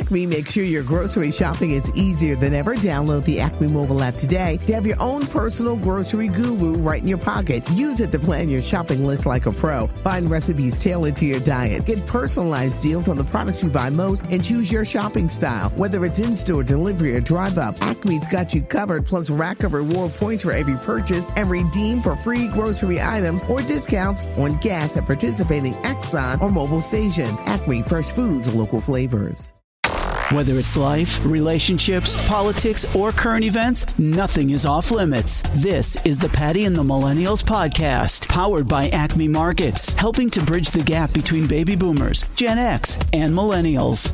Acme makes sure your grocery shopping is easier than ever. Download the Acme mobile app today to have your own personal grocery guru right in your pocket. Use it to plan your shopping list like a pro. Find recipes tailored to your diet. Get personalized deals on the products you buy most and choose your shopping style. Whether it's in-store, delivery, or drive-up, Acme's got you covered, plus rack of reward points for every purchase and redeem for free grocery items or discounts on gas at participating Exxon or Mobil stations. Acme Fresh Foods, local flavors. Whether it's life, relationships, politics, or current events, nothing is off limits. This is the Patty and the Millennials podcast, powered by Acme Markets, helping to bridge the gap between baby boomers, Gen X, and millennials.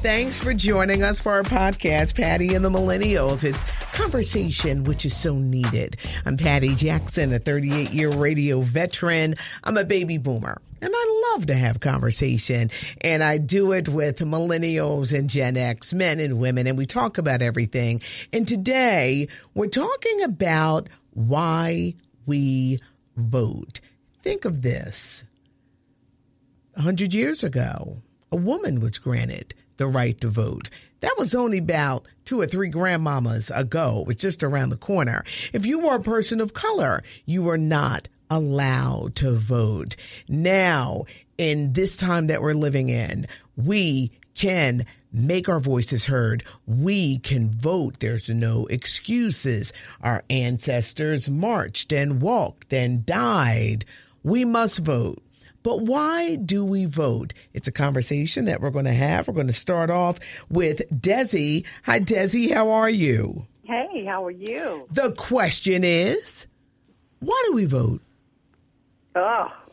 Thanks for joining us for our podcast, Patty and the Millennials. It's conversation which is so needed. I'm Patty Jackson, a 38-year radio veteran. I'm a baby boomer. And I love to have conversation, and I do it with millennials and Gen X, men and women, and we talk about everything. And today, we're talking about why we vote. Think of this. 100 years ago, a woman was granted the right to vote. That was only about 2 or 3 grandmamas ago. It was just around the corner. If you were a person of color, you were not allowed to vote. Now, in this time that we're living in, we can make our voices heard. We can vote. There's no excuses. Our ancestors marched and walked and died. We must vote. But why do we vote? It's a conversation that we're going to have. We're going to start off with Desi. Hi, Desi. How are you? Hey, how are you? The question is, why do we vote?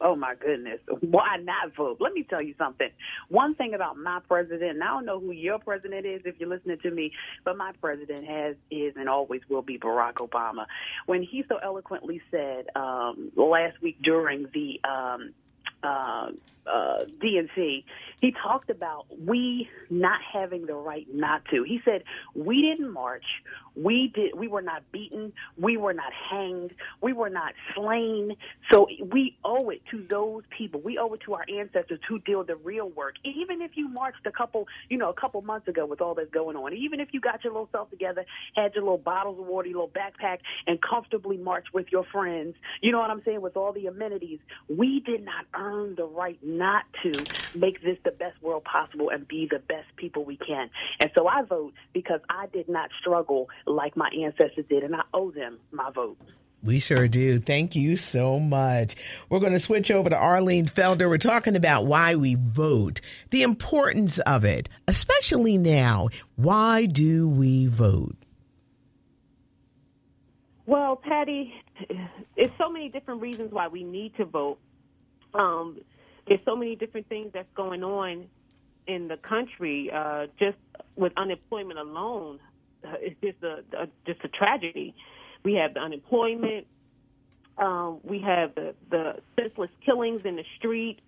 Oh my goodness. Why not vote? Let me tell you something. One thing about my president, and I don't know who your president is if you're listening to me, but my president is and always will be Barack Obama. When he so eloquently said last week during the DNC, he talked about we not having the right not to. He said we didn't march, we were not beaten, we were not hanged, we were not slain. So we owe it to those people. We owe it to our ancestors who did the real work. Even if you marched a couple months ago with all that's going on, even if you got your little self together, had your little bottles of water, your little backpack, and comfortably marched with your friends, you know what I'm saying, with all the amenities, we did not earn the right not to make this the best world possible and be the best people we can. And so I vote because I did not struggle like my ancestors did, and I owe them my vote. We sure do. Thank you so much. We're going to switch over to Arlene Felder. We're talking about why we vote, the importance of it, especially now. Why do we vote? Well, Patty, it's so many different reasons why we need to vote. There's so many different things that's going on in the country. Just with unemployment alone, it's just a tragedy. We have the unemployment. We have the senseless killings in the street.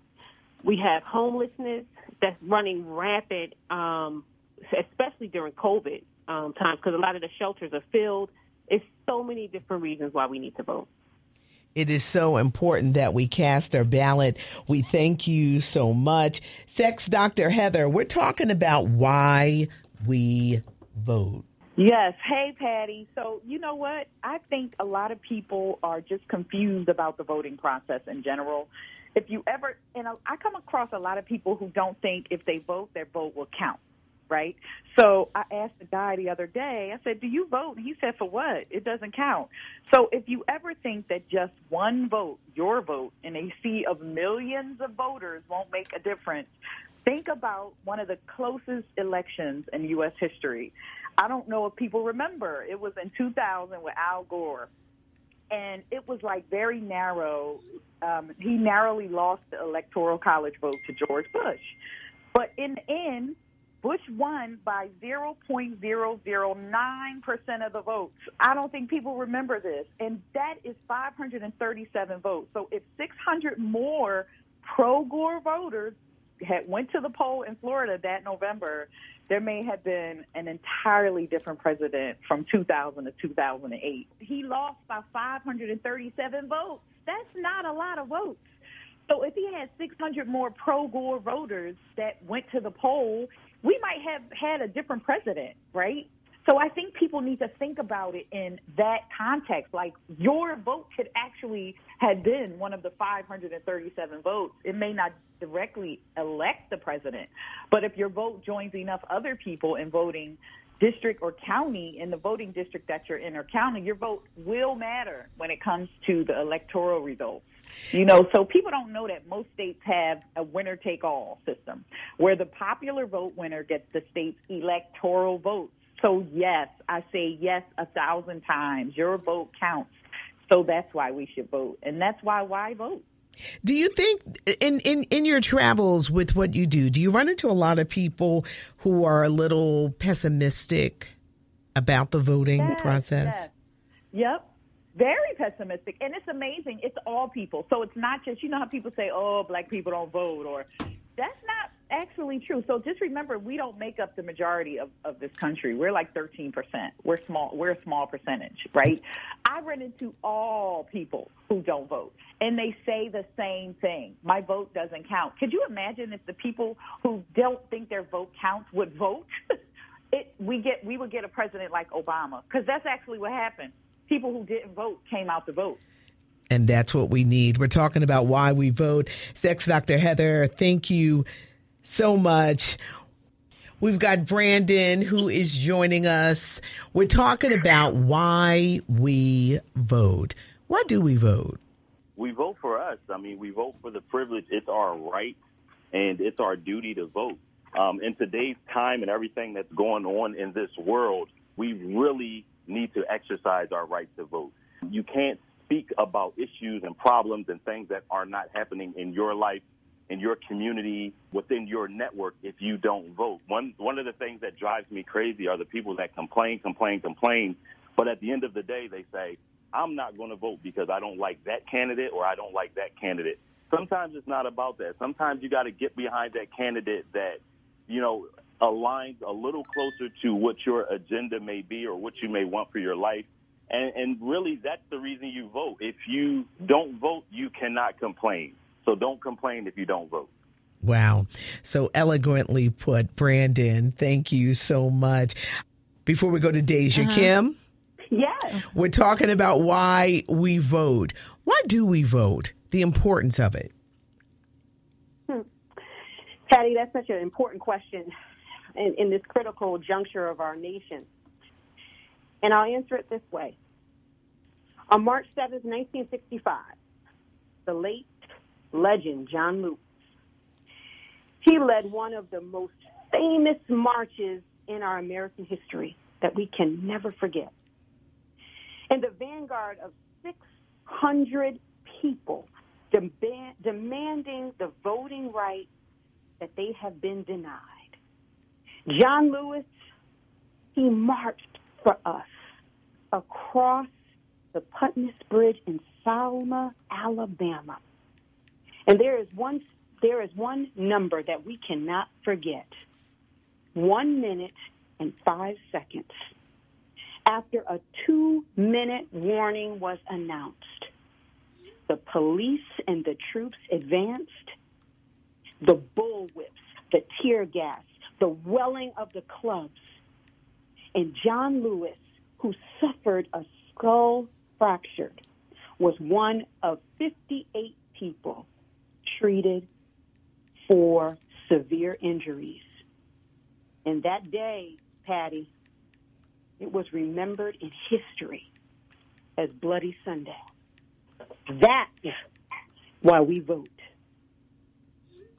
We have homelessness that's running rampant, especially during COVID times, because a lot of the shelters are filled. It's so many different reasons why we need to vote. It is so important that we cast our ballot. We thank you so much. Sex Dr. Heather, we're talking about why we vote. Yes. Hey, Patty. So you know what? I think a lot of people are just confused about the voting process in general. I come across a lot of people who don't think if they vote, their vote will count. Right? So I asked a guy the other day, I said, do you vote? And he said, for what? It doesn't count. So if you ever think that just one vote, your vote, in a sea of millions of voters won't make a difference, think about one of the closest elections in U.S. history. I don't know if people remember. It was in 2000 with Al Gore. And it was like very narrow. He narrowly lost the Electoral College vote to George Bush. But in the end, Bush won by 0.009% of the votes. I don't think people remember this. And that is 537 votes. So if 600 more pro-Gore voters had went to the poll in Florida that November, there may have been an entirely different president from 2000 to 2008. He lost by 537 votes. That's not a lot of votes. So if he had 600 more pro-Gore voters that went to the poll, we might have had a different president, right? So I think people need to think about it in that context. Like, your vote could actually have been one of the 537 votes. It may not directly elect the president, but if your vote joins enough other people in voting district or county, in the voting district that you're in or county, your vote will matter when it comes to the electoral results. You know, so people don't know that most states have a winner-take-all system where the popular vote winner gets the state's electoral votes. So, yes, I say yes 1,000 times. Your vote counts. So that's why we should vote. And that's why vote. Do you think in your travels with what you do you run into a lot of people who are a little pessimistic about the voting process? Yes. Yep. Very pessimistic. And it's amazing. It's all people. So it's not just, you know how people say, oh, black people don't vote, or that's not actually true. So just remember, we don't make up the majority of this country. We're like 13%. We're small. We're a small percentage, right? I run into all people who don't vote, and they say the same thing. My vote doesn't count. Could you imagine if the people who don't think their vote counts would vote? We would get a president like Obama, because that's actually what happened. People who didn't vote came out to vote. And that's what we need. We're talking about why we vote. Sex Dr. Heather, thank you so much. We've got Brandon who is joining us. We're talking about why we vote. Why do we vote? We vote for us. I mean, we vote for the privilege. It's our right and it's our duty to vote. In today's time and everything that's going on in this world, we really need to exercise our right to vote. You can't speak about issues and problems and things that are not happening in your life, in your community, within your network, if you don't vote. One of the things that drives me crazy are the people that complain, but at the end of the day, they say, I'm not going to vote because I don't like that candidate or I don't like that candidate. Sometimes it's not about that. Sometimes you got to get behind that candidate that, you know, aligns a little closer to what your agenda may be or what you may want for your life. And really, that's the reason you vote. If you don't vote, you cannot complain. So don't complain if you don't vote. Wow. So eloquently put, Brandon. Thank you so much. Before we go to Deja, Kim? Yes. We're talking about why we vote. Why do we vote? The importance of it. Patty, that's such an important question in this critical juncture of our nation. And I'll answer it this way. On March 7th, 1965, the late legend John Lewis, he led one of the most famous marches in our American history that we can never forget. In the vanguard of 600 people demanding the voting right that they have been denied, John Lewis, he marched for us across the Putnam Bridge in Selma, Alabama. And there is one number that we cannot forget. 1 minute and 5 seconds. After a 2-minute warning was announced, the police and the troops advanced. The bullwhips, the tear gas, the welling of the clubs. And John Lewis, who suffered a skull fracture, was one of 58 people treated for severe injuries. And that day, Patty, it was remembered in history as Bloody Sunday. That's why we vote.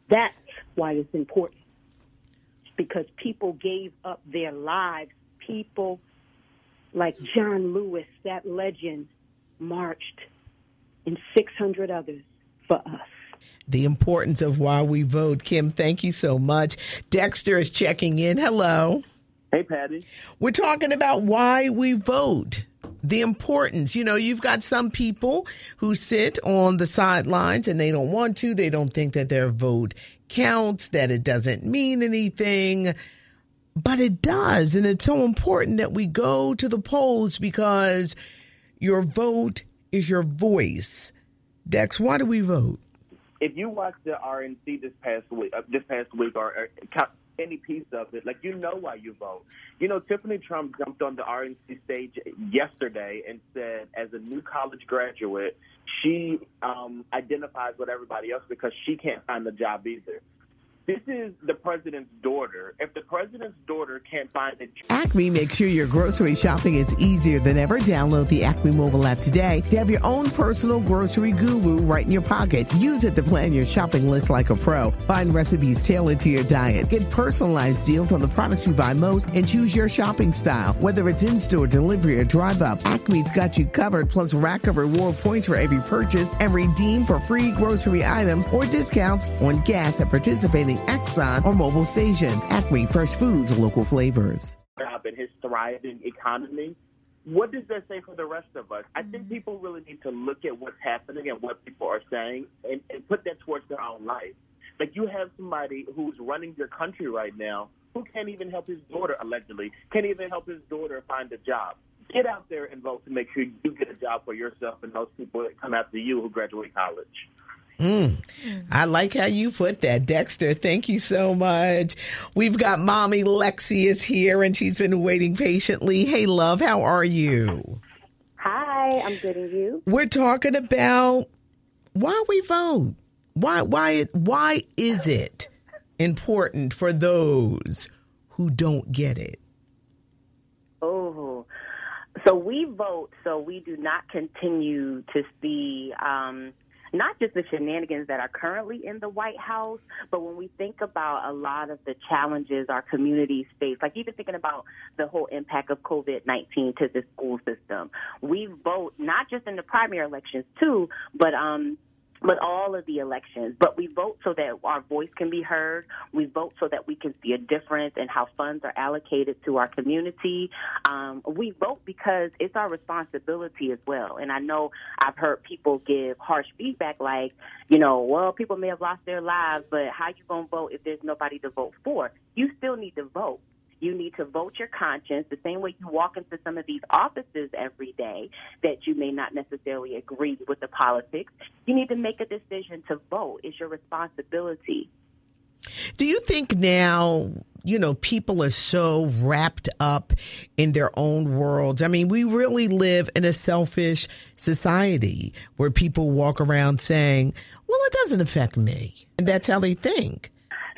That's why it's important, because people gave up their lives. People like John Lewis, that legend, marched, and 600 others for us. The importance of why we vote. Kim, thank you so much. Dexter is checking in. Hello. Hey, Patty. We're talking about why we vote. The importance. You know, you've got some people who sit on the sidelines and they don't want to. They don't think that their vote counts, that it doesn't mean anything. But it does. And it's so important that we go to the polls because your vote is your voice. Dex, why do we vote? If you watch the RNC this past week, or any piece of it. Like, you know why you vote. You know, Tiffany Trump jumped on the RNC stage yesterday and said, as a new college graduate, she identifies with everybody else because she can't find a job either. This is the president's daughter. If the president's daughter can't find a job... Acme makes sure your grocery shopping is easier than ever. Download the Acme mobile app today to have your own personal grocery guru right in your pocket. Use it to plan your shopping list like a pro. Find recipes tailored to your diet. Get personalized deals on the products you buy most and choose your shopping style. Whether it's in-store, delivery, or drive-up, Acme's got you covered, plus rack of reward points for every purchase and redeem for free grocery items or discounts on gas at participating Exxon or Mobil stations. Acme Fresh Foods, local flavors. ...in his thriving economy, what does that say for the rest of us? I think people really need to look at what's happening and what people are saying and put that towards their own life. Like, you have somebody who's running your country right now who can't even help his daughter, allegedly, can't even help his daughter find a job. Get out there and vote to make sure you get a job for yourself and those people that come after you who graduate college. I like how you put that, Dexter. Thank you so much. We've got Mommy Lexi is here, and she's been waiting patiently. Hey, love, how are you? Hi, I'm good, and you? We're talking about why we vote. Why is it important for those who don't get it? Oh, so we vote so we do not continue to see... not just the shenanigans that are currently in the White House, but when we think about a lot of the challenges our communities face, like even thinking about the whole impact of COVID-19 to the school system, we vote not just in the primary elections too, but all of the elections. But we vote so that our voice can be heard. We vote so that we can see a difference in how funds are allocated to our community. We vote because it's our responsibility as well. And I know I've heard people give harsh feedback like, you know, well, people may have lost their lives, but how you going to vote if there's nobody to vote for? You still need to vote. You need to vote your conscience the same way you walk into some of these offices every day that you may not necessarily agree with the politics. You need to make a decision to vote. It's your responsibility. Do you think now, you know, people are so wrapped up in their own worlds? I mean, we really live in a selfish society where people walk around saying, well, it doesn't affect me. And that's how they think.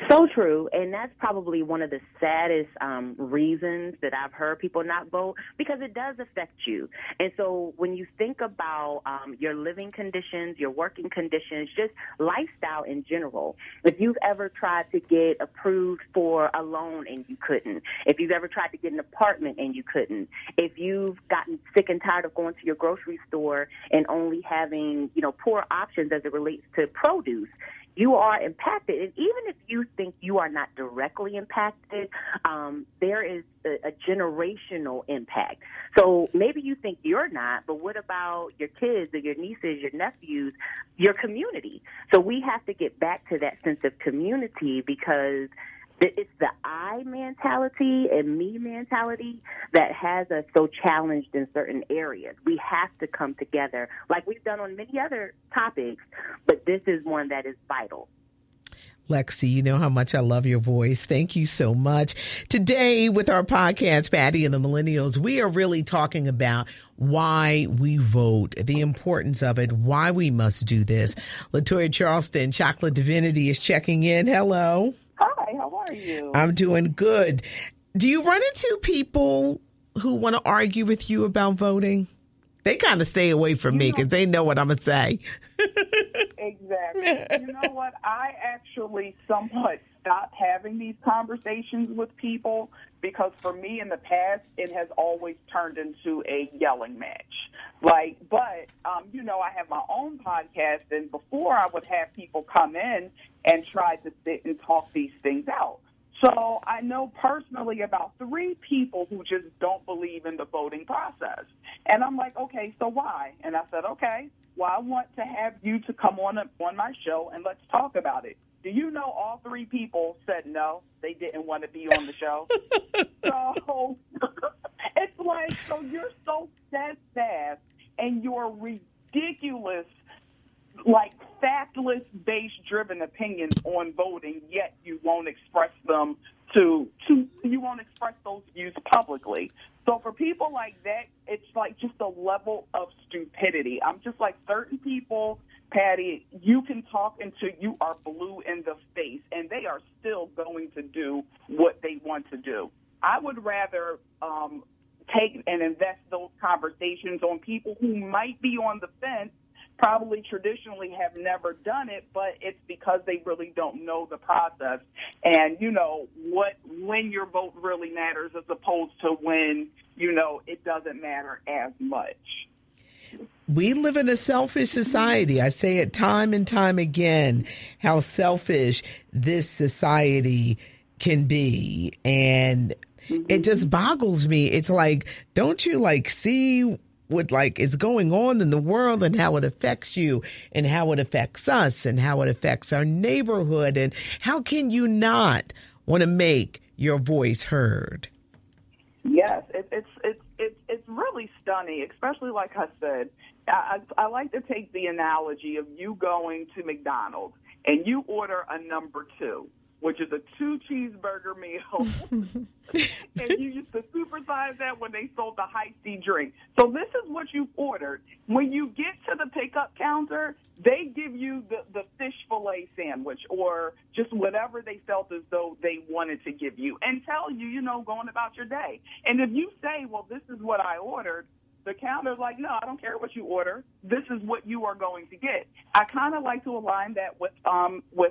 So true, and that's probably one of the saddest reasons that I've heard people not vote, because it does affect you. And so when you think about your living conditions, your working conditions, just lifestyle in general, if you've ever tried to get approved for a loan and you couldn't, if you've ever tried to get an apartment and you couldn't, if you've gotten sick and tired of going to your grocery store and only having, you know, poor options as it relates to produce, you are impacted. And even if you think you are not directly impacted, there is a generational impact. So maybe you think you're not, but what about your kids or your nieces, your nephews, your community? So we have to get back to that sense of community, because it's the I mentality and me mentality that has us so challenged in certain areas. We have to come together like we've done on many other topics, but this is one that is vital. Lexi, you know how much I love your voice. Thank you so much. Today with our podcast, Patty and the Millennials, we are really talking about why we vote, the importance of it, why we must do this. Latoya Charleston, Chocolate Divinity, is checking in. Hello. Hi, how are you? I'm doing good. Do you run into people who want to argue with you about voting? They kind of stay away from me because they know what I'm going to say. Exactly. You know what? I actually somewhat stopped having these conversations with people because for me in the past, it has always turned into a yelling match. Like, but, you know, I have my own podcast, and before I would have people come in and try to sit and talk these things out. So I know personally about 3 people who just don't believe in the voting process. And I'm like, okay, so why? And I said, okay, well, I want to have you to come on my show and let's talk about it. Do you know all 3 people said no, they didn't want to be on the show? So it's like, so you're so steadfast and your ridiculous, like, factless-based driven opinions on voting, yet you won't express them to you won't express those views publicly. So for people like that, it's like just a level of stupidity. I'm just like, certain people, Patty, you can talk until you are blue in the face, and they are still going to do what they want to do. I would rather take and invest those conversations on people who might be on the fence, probably traditionally have never done it, but it's because they really don't know the process and, you know, what when your vote really matters as opposed to when, you know, it doesn't matter as much. We live in a selfish society. I say it time and time again, how selfish this society can be. And it just boggles me. It's like, don't you like see what like is going on in the world and how it affects you and how it affects us and how it affects our neighborhood? And how can you not want to make your voice heard? Yes, it's really stunning, especially like I said, I like to take the analogy of you going to McDonald's and you order a number 2, which is a 2-cheeseburger meal. And you used to supersize that when they sold the high C drink. So this is what you ordered. When you get to the pickup counter, they give you the fish fillet sandwich or just whatever they felt as though they wanted to give you and tell you, you know, going about your day. And if you say, well, this is what I ordered, the counter's like, no, I don't care what you order. This is what you are going to get. I kind of like to align that with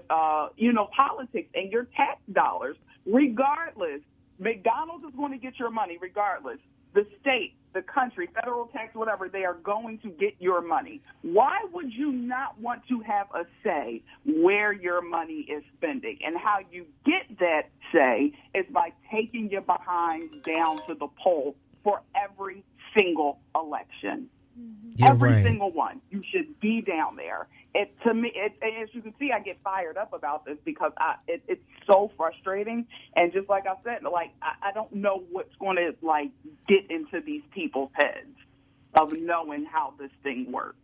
politics and your tax dollars. Regardless, McDonald's is going to get your money regardless. The state, the country, federal tax, whatever, they are going to get your money. Why would you not want to have a say where your money is spending? And how you get that say is by taking your behind down to the poll for every single election. You're every right. single one. You should be down there. As you can see, I get fired up about this because it's so frustrating. And just like I said, like I don't know what's going to like get into these people's heads of knowing how this thing works.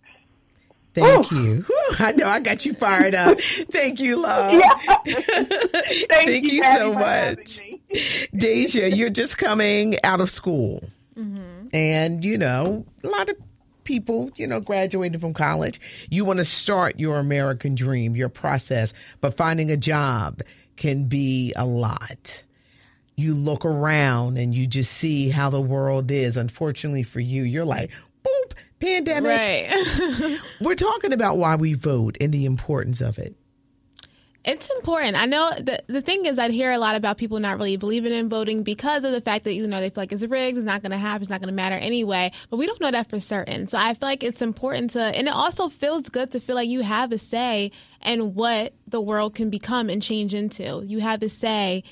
Thank Ooh. You. Whew, I know I got you fired up. Thank you, love. Yeah. Thank you so much, Deja. You're just coming out of school. Mm-hmm. And, you know, a lot of people, you know, graduating from college, you want to start your American dream, your process, but finding a job can be a lot. You look around and you just see how the world is. Unfortunately for you, you're like, boop, pandemic. Right. We're talking about why we vote and the importance of it. It's important. I know the thing is I'd hear a lot about people not really believing in voting because of the fact that, you know, they feel like it's rigged, it's not going to happen, it's not going to matter anyway. But we don't know that for certain. So I feel like it's important to, and it also feels good to feel like you have a say in what the world can become and change into. You have a say,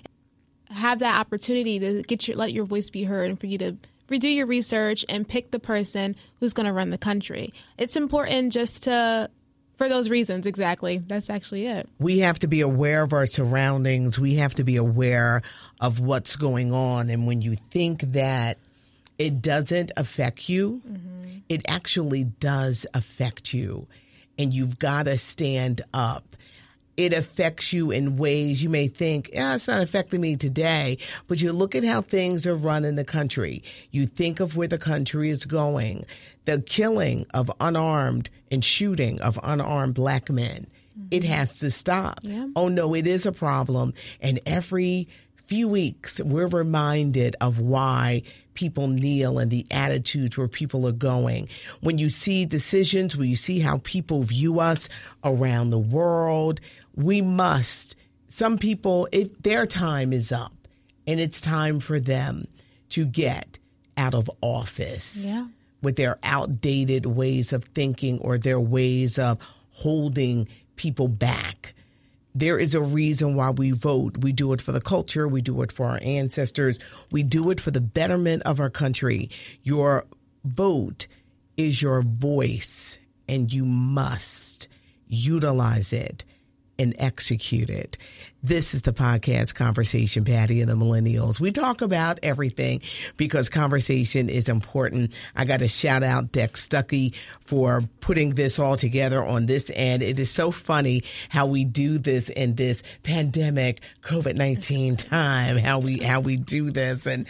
have that opportunity to let your voice be heard and for you to redo your research and pick the person who's going to run the country. It's important just to... For those reasons, exactly. That's actually it. We have to be aware of our surroundings. We have to be aware of what's going on. And when you think that it doesn't affect you, mm-hmm. it actually does affect you. And you've got to stand up. It affects you in ways you may think, it's not affecting me today. But you look at how things are run in the country. You think of where the country is going. The killing of unarmed and shooting of unarmed black men. Mm-hmm. It has to stop. Yeah. Oh, no, it is a problem. And every few weeks, we're reminded of why people kneel and the attitudes where people are going. When you see decisions, when you see how people view us around the world, we must. Some people, their time is up, and it's time for them to get out of office yeah. with their outdated ways of thinking or their ways of holding people back. There is a reason why we vote. We do it for the culture. We do it for our ancestors. We do it for the betterment of our country. Your vote is your voice, and you must utilize it and execute it. This is the podcast Conversation, Patty and the Millennials. We talk about everything because conversation is important. I got to shout out Dex Stuckey for putting this all together on this end. It is so funny how we do this in this pandemic COVID-19 time, how we do this. And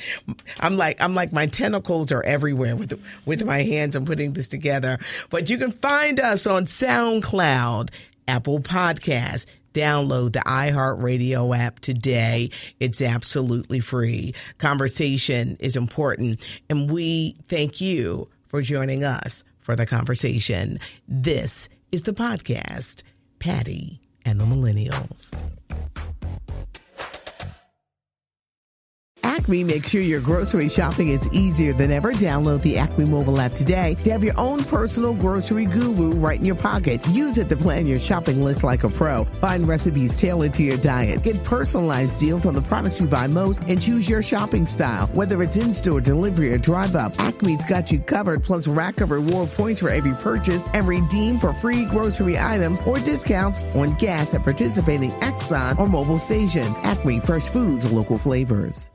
I'm like my tentacles are everywhere with my hands. I'm putting this together. But you can find us on SoundCloud, Apple Podcasts. Download the iHeartRadio app today. It's absolutely free. Conversation is important. And we thank you for joining us for the conversation. This is the podcast, Patty and the Millennials. Acme makes sure your grocery shopping is easier than ever. Download the Acme mobile app today to have your own personal grocery guru right in your pocket. Use it to plan your shopping list like a pro. Find recipes tailored to your diet. Get personalized deals on the products you buy most and choose your shopping style. Whether it's in-store, delivery, or drive-up, Acme's got you covered, plus rack of reward points for every purchase and redeem for free grocery items or discounts on gas at participating Exxon or Mobil stations. Acme, fresh foods, local flavors.